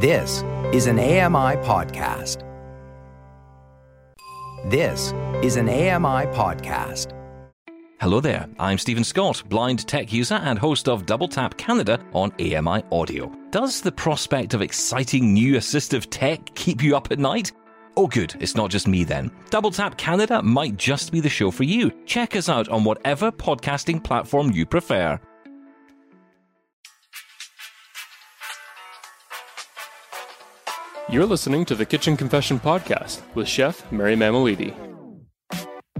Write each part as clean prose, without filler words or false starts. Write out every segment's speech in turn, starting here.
This is an AMI podcast. Hello there, I'm Stephen Scott, blind tech user and host of Double Tap Canada on AMI Audio. Does the prospect of exciting new assistive tech keep you up at night? Oh good, it's not just me then. Double Tap Canada might just be the show for you. Check us out on whatever podcasting platform you prefer. You're listening to the Kitchen Confession Podcast with Chef Mary Mammoliti.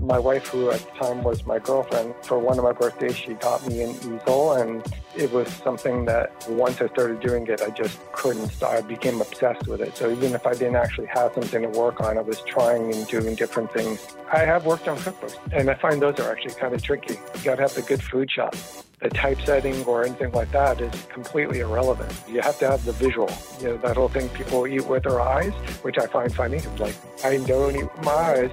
My wife, who at the time was my girlfriend, for one of my birthdays, she got me an easel, and it was something that once I started doing it, I just couldn't stop. I became obsessed with it. So even if I didn't actually have something to work on, I was trying and doing different things. I have worked on cookbooks, and I find those are actually kind of tricky. You got to have the good food shop. The typesetting or anything like that is completely irrelevant. You have to have the visual, you know, that whole thing people eat with their eyes, which I find funny. It's like, I don't eat with my eyes.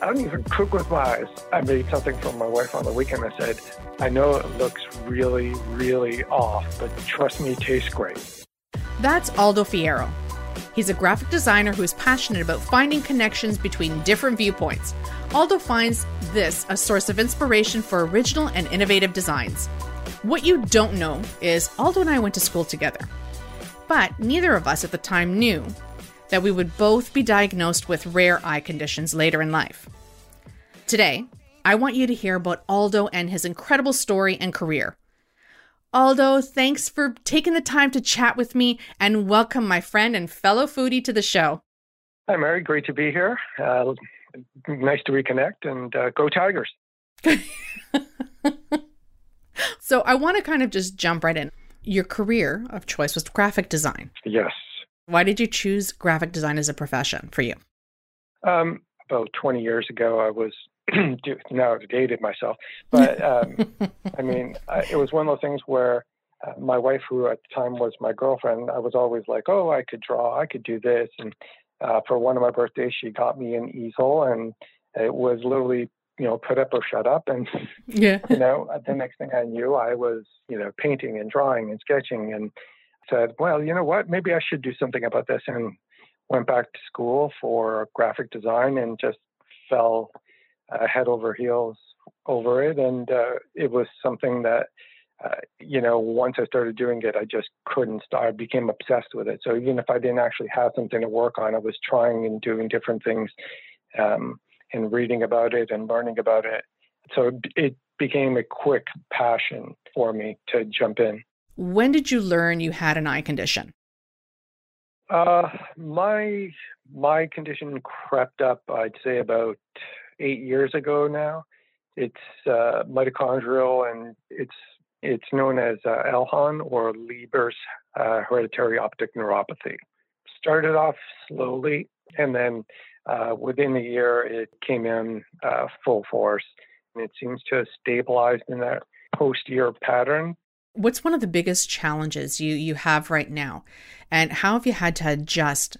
I don't even cook with my eyes. I made something for my wife on the weekend. I said, I know it looks really, really off, but trust me, it tastes great. That's Aldo Fierro. He's a graphic designer who is passionate about finding connections between different viewpoints. Aldo finds this a source of inspiration for original and innovative designs. What you don't know is Aldo and I went to school together, but neither of us at the time knew that we would both be diagnosed with rare eye conditions later in life. Today, I want you to hear about Aldo and his incredible story and career. Aldo, thanks for taking the time to chat with me, and welcome my friend and fellow foodie to the show. Hi, Mary. Great to be here. Nice to reconnect, and go Tigers. So I want to kind of just jump right in. Your career of choice was graphic design. Yes. Why did you choose graphic design as a profession for you? About 20 years ago, I was... now I've dated myself, but I mean, it was one of those things where my wife, who at the time was my girlfriend, I was always like, oh, I could draw, I could do this. And for one of my birthdays, she got me an easel, and it was literally, you know, put up or shut up. And, yeah. You know, the next thing I knew, I was, you know, painting and drawing and sketching, and said, well, you know what, maybe I should do something about this. And went back to school for graphic design and just fell head over heels over it. And it was something that, you know, once I started doing it, I just couldn't stop. I became obsessed with it. So even if I didn't actually have something to work on, I was trying and doing different things and reading about it and learning about it. So it became a quick passion for me to jump in. When did you learn you had an eye condition? My condition crept up, I'd say, about 8 years ago now. It's mitochondrial, and it's known as LHON, or Lieber's hereditary optic neuropathy. Started off slowly, and then within a year, it came in full force. And it seems to have stabilized in that post-year pattern. What's one of the biggest challenges you have right now? And how have you had to adjust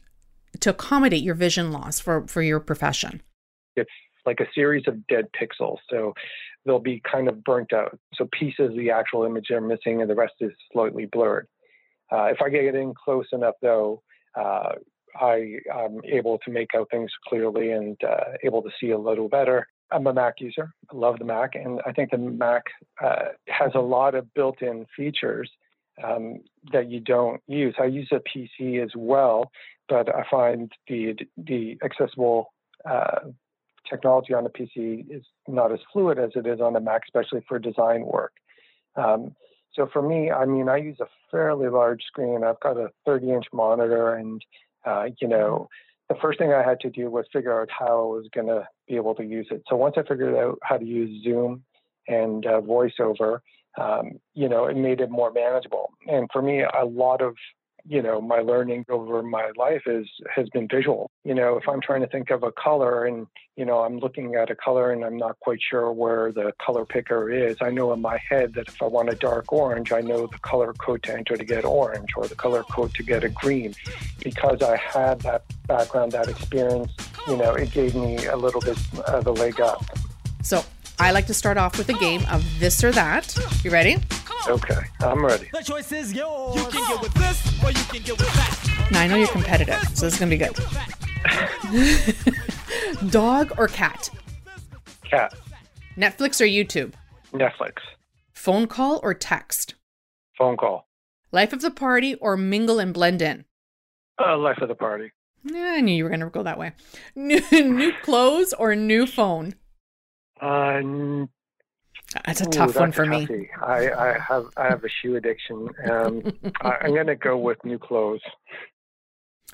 to accommodate your vision loss for your profession? It's like a series of dead pixels. So they'll be kind of burnt out. So pieces of the actual image are missing and the rest is slightly blurred. If I get in close enough, though, I'm able to make out things clearly and able to see a little better. I'm a Mac user. I love the Mac. And I think the Mac has a lot of built-in features that you don't use. I use a PC as well, but I find the accessible technology on a PC is not as fluid as it is on a Mac, especially for design work. So for me, I mean, I use a fairly large screen. I've got a 30-inch monitor, and, you know, the first thing I had to do was figure out how I was going to be able to use it. So once I figured out how to use Zoom and VoiceOver, you know, it made it more manageable. And for me, a lot of, you know, my learning over my life has been visual. You know, if I'm trying to think of a color and, you know, I'm looking at a color and I'm not quite sure where the color picker is, I know in my head that if I want a dark orange, I know the color code to enter to get orange, or the color code to get a green. Because I had that background, that experience, you know, it gave me a little bit of a leg up. So I like to start off with a game of this or that. You ready? Okay, I'm ready. The choice is yours. You can get with this or you can get with that. Now I know you're competitive, so this is gonna be good. Dog or cat? Cat. Netflix or YouTube? Netflix. Phone call or text? Phone call. Life of the party or mingle and blend in? Life of the party. Yeah, I knew you were going to go that way. New clothes or new phone? That's a tough one for me. I have a shoe addiction. I'm going to go with new clothes.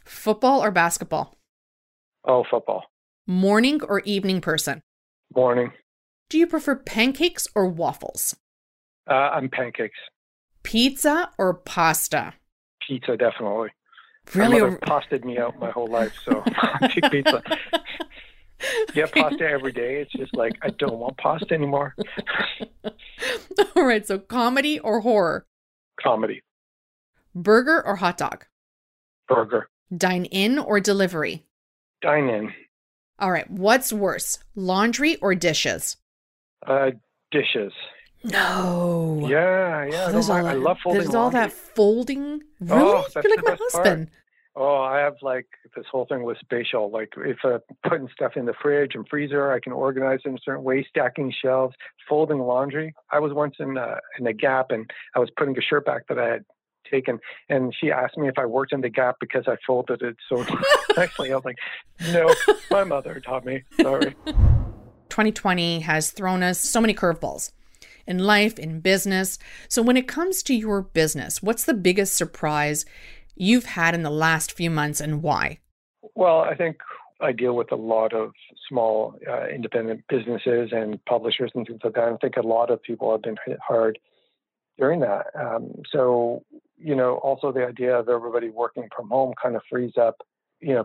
Football or basketball? Oh, football. Morning or evening person? Morning. Do you prefer pancakes or waffles? I'm pancakes. Pizza or pasta? Pizza, definitely. Really? My mother pastaed me out my whole life, so I take pizza. Yeah, pasta every day. It's just like, I don't want pasta anymore. All right, so comedy or horror? Comedy. Burger or hot dog? Burger. Dine in or delivery? Dine in. All right, what's worse, laundry or dishes? Dishes. No. Yeah. I love folding. There's all that folding. Really? You're like my husband. Part. Oh, I have like this whole thing with spatial. Like if I'm putting stuff in the fridge and freezer, I can organize it in a certain way, stacking shelves, folding laundry. I was once in a Gap and I was putting a shirt back that I had taken, and she asked me if I worked in the Gap because I folded it so nicely. I was like, no, my mother taught me. Sorry. 2020 has thrown us so many curveballs. In life, in business. So when it comes to your business, what's the biggest surprise you've had in the last few months and why? Well, I think I deal with a lot of small independent businesses and publishers and things like that. I think a lot of people have been hit hard during that. Also the idea of everybody working from home kind of frees up,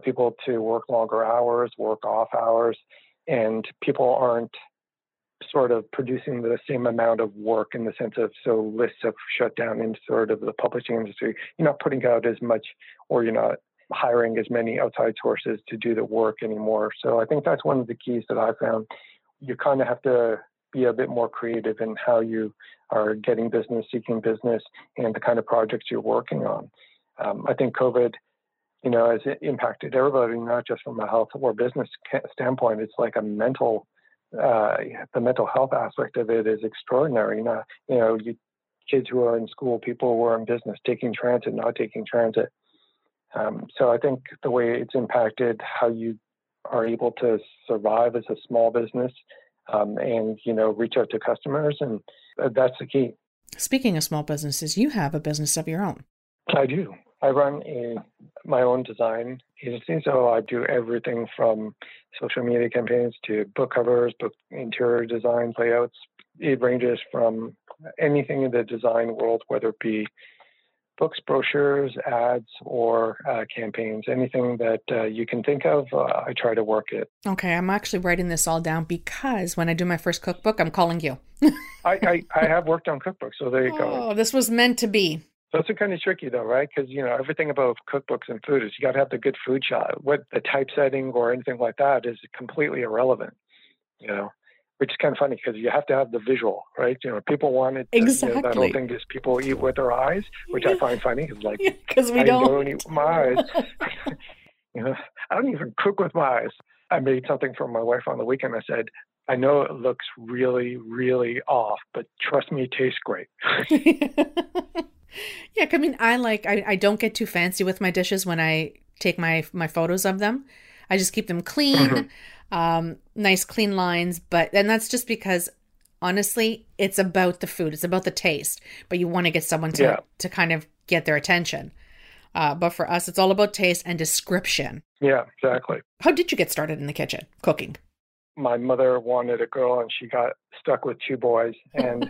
people to work longer hours, work off hours, and people aren't sort of producing the same amount of work in the sense of, so lists have shut down in sort of the publishing industry. You're not putting out as much, or you're not hiring as many outside sources to do the work anymore. So I think that's one of the keys that I found. You kind of have to be a bit more creative in how you are getting business, seeking business, and the kind of projects you're working on. I think COVID has impacted everybody, not just from a health or business standpoint. It's like a mental the mental health aspect of it is extraordinary. Kids who are in school, people who are in business, taking transit, not taking transit. So I think the way it's impacted how you are able to survive as a small business and reach out to customers. And that's the key. Speaking of small businesses, you have a business of your own. I do. I run my own design agency, so I do everything from social media campaigns to book covers, book interior design, layouts. It ranges from anything in the design world, whether it be books, brochures, ads, or campaigns. Anything that you can think of, I try to work it. Okay, I'm actually writing this all down because when I do my first cookbook, I'm calling you. I have worked on cookbooks, so there you go. Oh, this was meant to be. Those are kind of tricky though, right? Because, everything about cookbooks and food is you got to have the good food shot. What the typesetting or anything like that is completely irrelevant, which is kind of funny because you have to have the visual, right? People want it. Exactly. That whole thing is people eat with their eyes, which I find funny because we don't eat with my eyes. I don't even cook with my eyes. I made something for my wife on the weekend. I said, I know it looks really, really off, but trust me, it tastes great. Yeah, I don't get too fancy with my dishes when I take my photos of them. I just keep them clean, mm-hmm. Nice clean lines. And that's just because, honestly, it's about the food. It's about the taste. But you want to get someone to kind of get their attention. But for us, it's all about taste and description. Yeah, exactly. How did you get started in the kitchen, cooking? My mother wanted a girl, and she got stuck with two boys. And,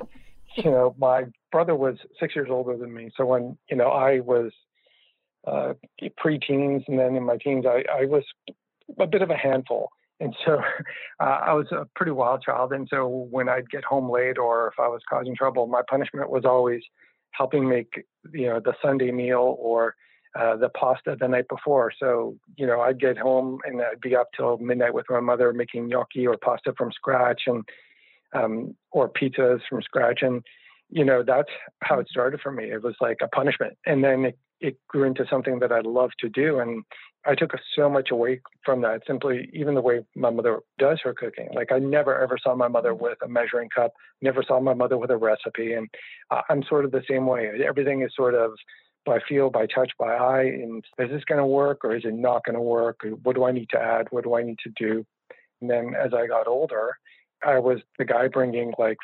my brother was 6 years older than me. So when, I was pre-teens and then in my teens, I was a bit of a handful. And so I was a pretty wild child. And so when I'd get home late or if I was causing trouble, my punishment was always helping make, the Sunday meal or the pasta the night before. So, I'd get home and I'd be up till midnight with my mother making gnocchi or pasta from scratch and or pizzas from scratch. And that's how it started for me. It was like a punishment. And then it it grew into something that I love to do. And I took so much away from that, simply even the way my mother does her cooking. Like I never, ever saw my mother with a measuring cup, never saw my mother with a recipe. And I'm sort of the same way. Everything is sort of by feel, by touch, by eye. And is this going to work or is it not going to work? What do I need to add? What do I need to do? And then as I got older, I was the guy bringing like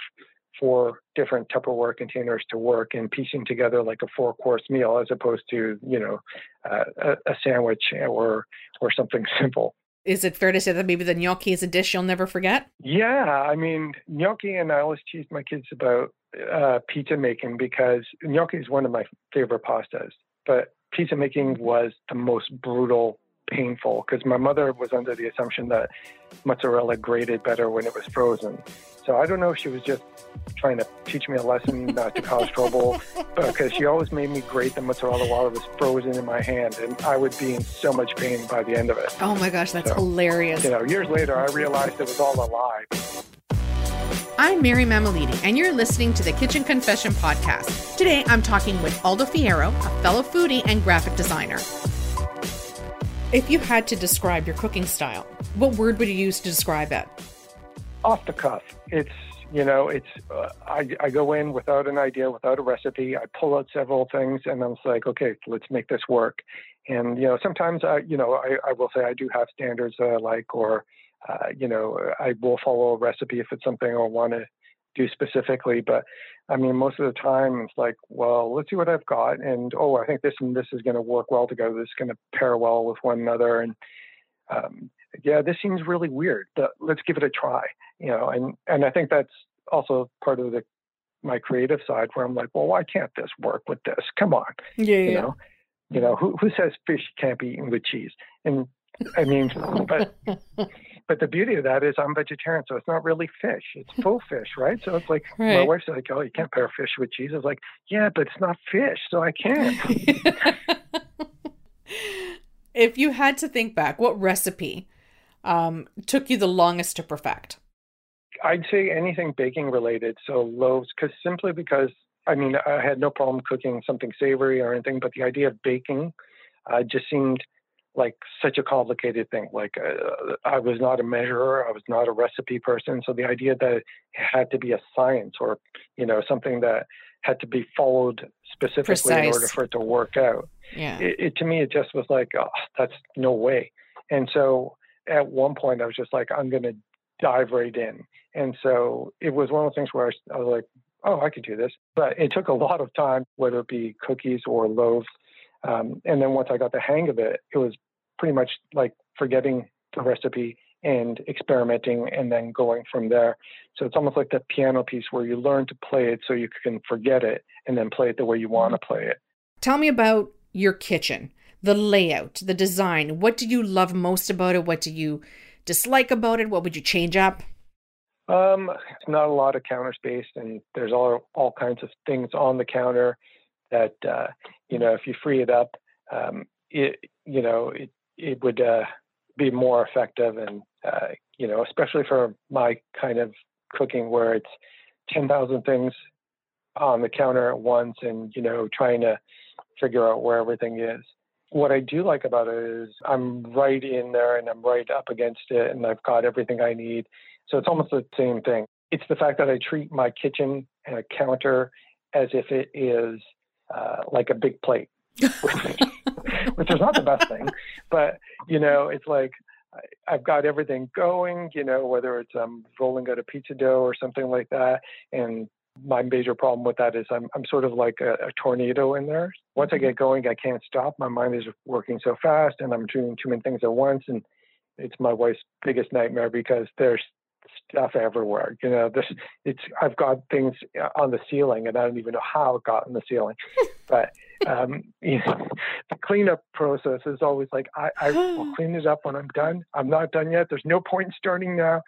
4 different Tupperware containers to work and piecing together like a 4-course meal as opposed to, you know, a sandwich or something simple. Is it fair to say that maybe the gnocchi is a dish you'll never forget? Yeah. I mean, gnocchi, and I always tease my kids about pizza making because gnocchi is one of my favorite pastas, but pizza making was the most brutal, painful, because my mother was under the assumption that mozzarella grated better when it was frozen. So I don't know if she was just trying to teach me a lesson not to cause trouble, because she always made me grate the mozzarella while it was frozen in my hand, and I would be in so much pain by the end of it. Oh my gosh, that's hilarious. You know, years later, I realized it was all a lie. I'm Mary Mammoliti, and you're listening to the Kitchen Confession Podcast. Today, I'm talking with Aldo Fierro, a fellow foodie and graphic designer. If you had to describe your cooking style, what word would you use to describe it? Off the cuff. It's, you know, it's I go in without an idea, without a recipe. I pull out several things and I'm just like, okay, let's make this work. And, you know, sometimes, I will say I do have standards that I like, or, you know, I will follow a recipe if it's something I want to do specifically. But I mean, most of the time it's like, well, let's see what I've got. And, oh, I think this and this is going to work well together. This is going to pair well with one another. And, yeah, this seems really weird, but let's give it a try, you know, and I think that's also part of my creative side where I'm like, well, why can't this work with this? Come on. Yeah. You know, who says fish can't be eaten with cheese? And I mean, but the beauty of that is I'm vegetarian, so it's not really fish. It's full fish, right? So it's like, right. My wife's like, oh, you can't pair fish with cheese. I was like, yeah, but it's not fish, so I can't. If you had to think back, what recipe took you the longest to perfect? I'd say anything baking related. So loaves, because I mean, I had no problem cooking something savory or anything, but the idea of baking just seemed like such a complicated thing. Like I was not a measurer. I was not a recipe person. So the idea that it had to be a science or, you know, something that had to be followed specifically in order for it to work out. Yeah. It to me, it just was like, oh, that's no way. And so at one point I was just like, I'm going to dive right in. And so it was one of the things where I was like, oh, I could do this. But it took a lot of time, whether it be cookies or loaves. And then once I got the hang of it, it was pretty much like forgetting the recipe and experimenting and then going from there. So it's almost like that piano piece where you learn to play it so you can forget it and then play it the way you want to play it. Tell me about your kitchen, the layout, the design. What do you love most about it? What do you dislike about it? What would you change up? It's not a lot of counter space, and there's all kinds of things on the counter that, you know, if you free it up, it would be more effective. And, you know, especially for my kind of cooking where it's 10,000 things on the counter at once and, you know, trying to figure out where everything is. What I do like about it is I'm right in there and I'm right up against it and I've got everything I need. So it's almost the same thing. It's the fact that I treat my kitchen and a counter as if it is like a big plate, which is not the best thing. But, you know, it's like I've got everything going, you know, whether it's rolling out a pizza dough or something like that. And my major problem with that is I'm sort of like a tornado in there. Once I get going, I can't stop. My mind is working so fast and I'm doing too many things at once. And it's my wife's biggest nightmare because there's stuff everywhere. You know, I've got things on the ceiling and I don't even know how it got on the ceiling. But you know, the cleanup process is always like, I will clean it up when I'm done. I'm not done yet. There's no point in starting now.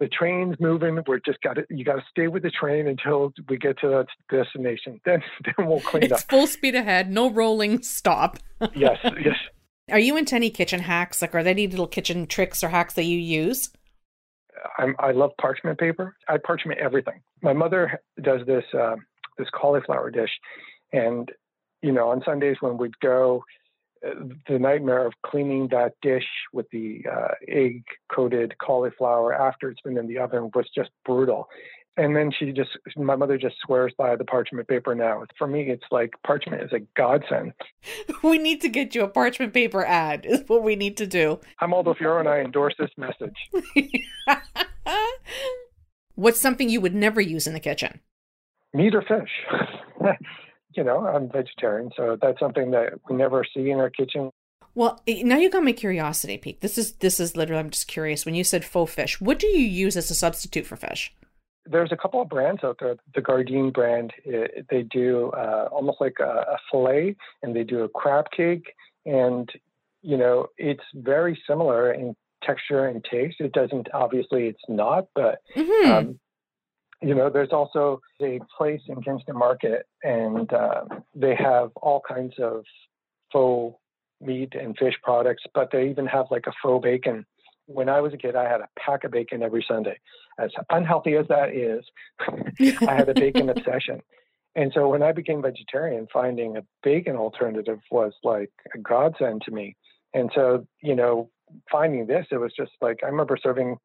The train's moving. We're just you got to stay with the train until we get to that destination. Then we'll clean up. It's full speed ahead. No rolling stop. Yes. Are you into any kitchen hacks? Like, are there any little kitchen tricks or hacks that you use? I love parchment paper. I parchment everything. My mother does this cauliflower dish, and you know, on Sundays when we'd go, the nightmare of cleaning that dish with the egg-coated cauliflower after it's been in the oven was just brutal. And then my mother just swears by the parchment paper now. For me, it's like parchment is a godsend. We need to get you a parchment paper ad is what we need to do. I'm Aldo Fierro and I endorse this message. What's something you would never use in the kitchen? Meat or fish. You know, I'm vegetarian, so that's something that we never see in our kitchen. Well, now you got my curiosity peaked. This is literally, I'm just curious. When you said faux fish, what do you use as a substitute for fish? There's a couple of brands out there. The Gardein brand, they do almost like a fillet, and they do a crab cake. And, you know, it's very similar in texture and taste. It doesn't, obviously it's not, but, you know, there's also a place in Kensington Market, and they have all kinds of faux meat and fish products, but they even have like a faux bacon. When I was a kid, I had a pack of bacon every Sunday. As unhealthy as that is, I had a bacon obsession. And so when I became vegetarian, finding a bacon alternative was like a godsend to me. And so, you know, finding this, it was just like, I remember serving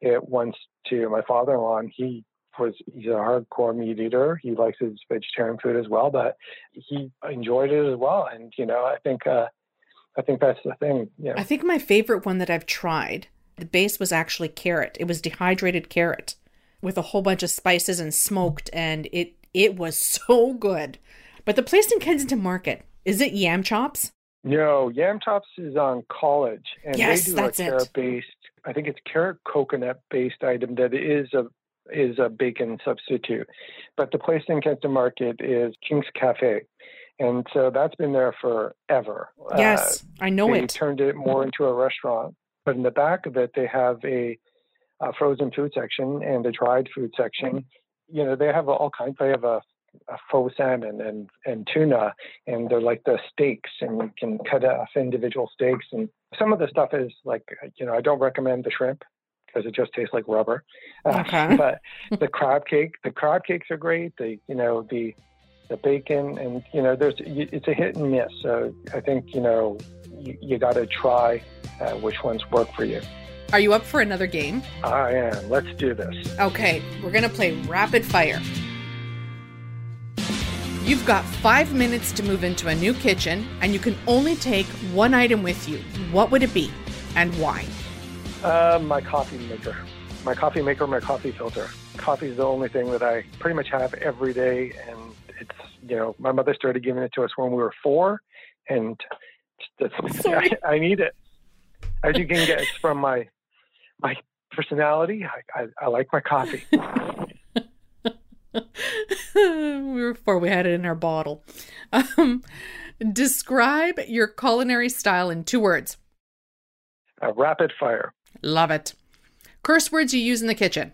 it once to my father-in-law, and he's a hardcore meat eater. He likes his vegetarian food as well, but he enjoyed it as well. And, you know, I think that's the thing. Yeah. I think my favorite one that I've tried, the base was actually carrot. It was dehydrated carrot with a whole bunch of spices and smoked, and it was so good. But the place in Kensington Market, is it Yam Chops? No, Yam Chops is on College. And yes, they do that's a carrot-based, I think it's carrot coconut-based item that is a bacon substitute. But the place in Kensington Market is King's Cafe. And so that's been there forever. Yes, I know it. They turned it more into a restaurant. But in the back of it, they have a frozen food section and a dried food section. You know, they have all kinds. They have a faux salmon and tuna, and they're like the steaks, and you can cut off individual steaks. And some of the stuff is like, you know, I don't recommend the shrimp, because it just tastes like rubber. Okay. But the crab cakes are great. The bacon, and, you know, it's a hit and miss. So I think, you know, you got to try which ones work for you. Are you up for another game? I am. Let's do this. Okay. We're going to play rapid fire. You've got 5 minutes to move into a new kitchen, and you can only take one item with you. What would it be and why? My coffee maker. My coffee filter. Coffee is the only thing that I pretty much have every day, and it's, you know, my mother started giving it to us when we were 4, and I need it. As you can guess from my personality, I like my coffee. We were 4. We had it in our bottle. Describe your culinary style in 2 words. Rapid fire. Love it. Curse words you use in the kitchen.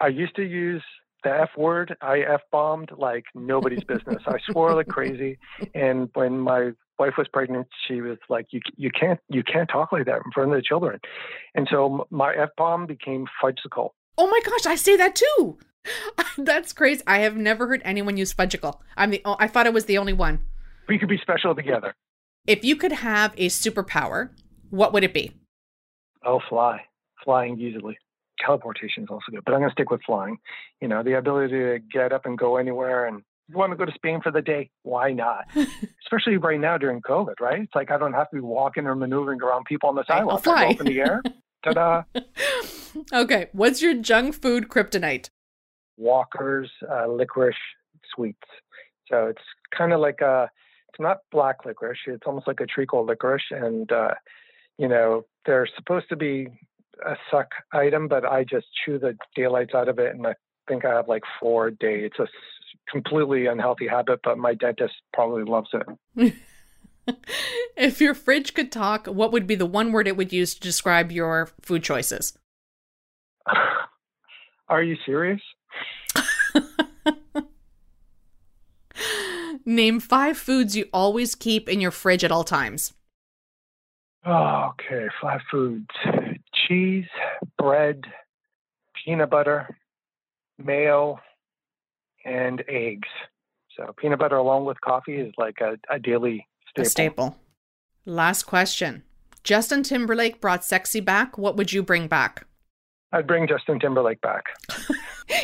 I used to use the F word. I F-bombed like nobody's business. I swore like crazy. And when my wife was pregnant, she was like, you can't talk like that in front of the children. And so my F-bomb became fudgicle. Oh my gosh, I say that too. That's crazy. I have never heard anyone use fudgicle. I thought I was the only one. We could be special together. If you could have a superpower, what would it be? Oh, flying easily. Teleportation is also good, but I'm going to stick with flying. You know, the ability to get up and go anywhere. And you want to go to Spain for the day? Why not? Especially right now during COVID, right? It's like I don't have to be walking or maneuvering around people on the sidewalk. I'll fly. I go up in the air. Ta-da. Okay. What's your junk food kryptonite? Walker's licorice sweets. So it's kind of like it's not black licorice. It's almost like a treacle licorice. And, you know, they're supposed to be a suck item, but I just chew the daylights out of it, and I think I have like 4 a day. It's a completely unhealthy habit, but my dentist probably loves it. If your fridge could talk, what would be the one word it would use to describe your food choices? Are you serious? Name 5 foods you always keep in your fridge at all times. Oh, okay, 5 foods. Cheese, bread, peanut butter, mayo, and eggs. So peanut butter along with coffee is like a daily staple. A staple. Last question. Justin Timberlake brought sexy back. What would you bring back? I'd bring Justin Timberlake back.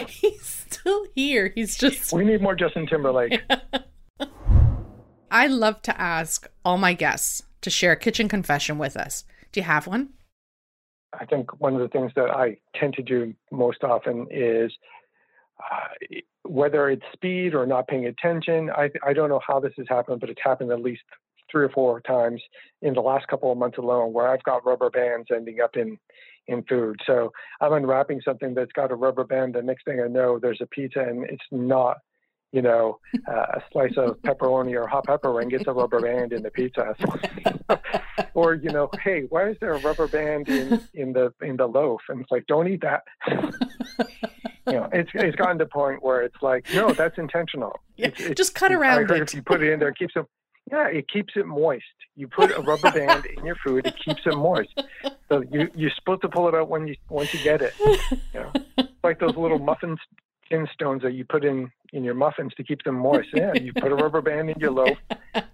He's still here. He's just... We need more Justin Timberlake. Yeah. I love to ask all my guests to share a kitchen confession with us. Do you have one? I think one of the things that I tend to do most often is whether it's speed or not paying attention. I don't know how this has happened, but it's happened at least 3 or 4 times in the last couple of months alone where I've got rubber bands ending up in food. So I'm unwrapping something that's got a rubber band. The next thing I know, there's a pizza and it's not, a slice of pepperoni or hot pepper ring. It's a rubber band in the pizza. Or, hey, why is there a rubber band in the loaf? And it's like, don't eat that. It's gotten to the point where it's like, no, that's intentional. Yeah, it's, just cut around it. I heard if you put it in there, it keeps it. Yeah, it keeps it moist. You put a rubber band in your food, it keeps it moist. So you're supposed to pull it out once you get it. It's like those little muffin tin stones that you put in your muffins to keep them moist. Yeah, you put a rubber band in your loaf.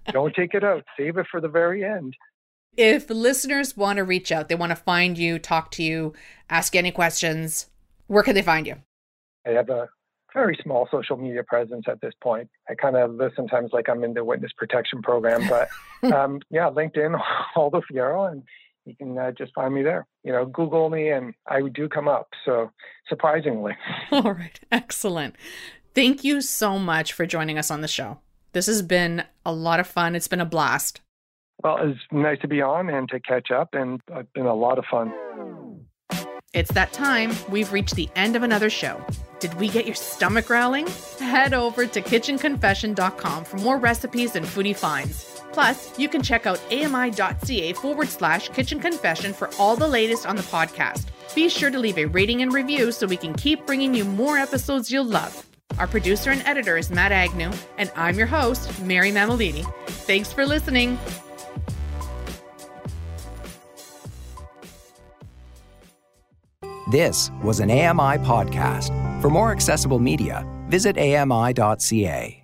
Don't take it out. Save it for the very end. If listeners want to reach out, they want to find you, talk to you, ask any questions, where can they find you? I have a very small social media presence at this point. I kind of live sometimes like I'm in the witness protection program, but LinkedIn, Aldo Fierro, and you can just find me there. Google me and I do come up. So surprisingly. All right. Excellent. Thank you so much for joining us on the show. This has been a lot of fun. It's been a blast. Well, it's nice to be on and to catch up, and it's been a lot of fun. It's that time. We've reached the end of another show. Did we get your stomach growling? Head over to kitchenconfession.com for more recipes and foodie finds. Plus, you can check out ami.ca/kitchen confession for all the latest on the podcast. Be sure to leave a rating and review so we can keep bringing you more episodes you'll love. Our producer and editor is Matt Agnew, and I'm your host, Mary Mammoliti. Thanks for listening. This was an AMI podcast. For more accessible media, visit AMI.ca.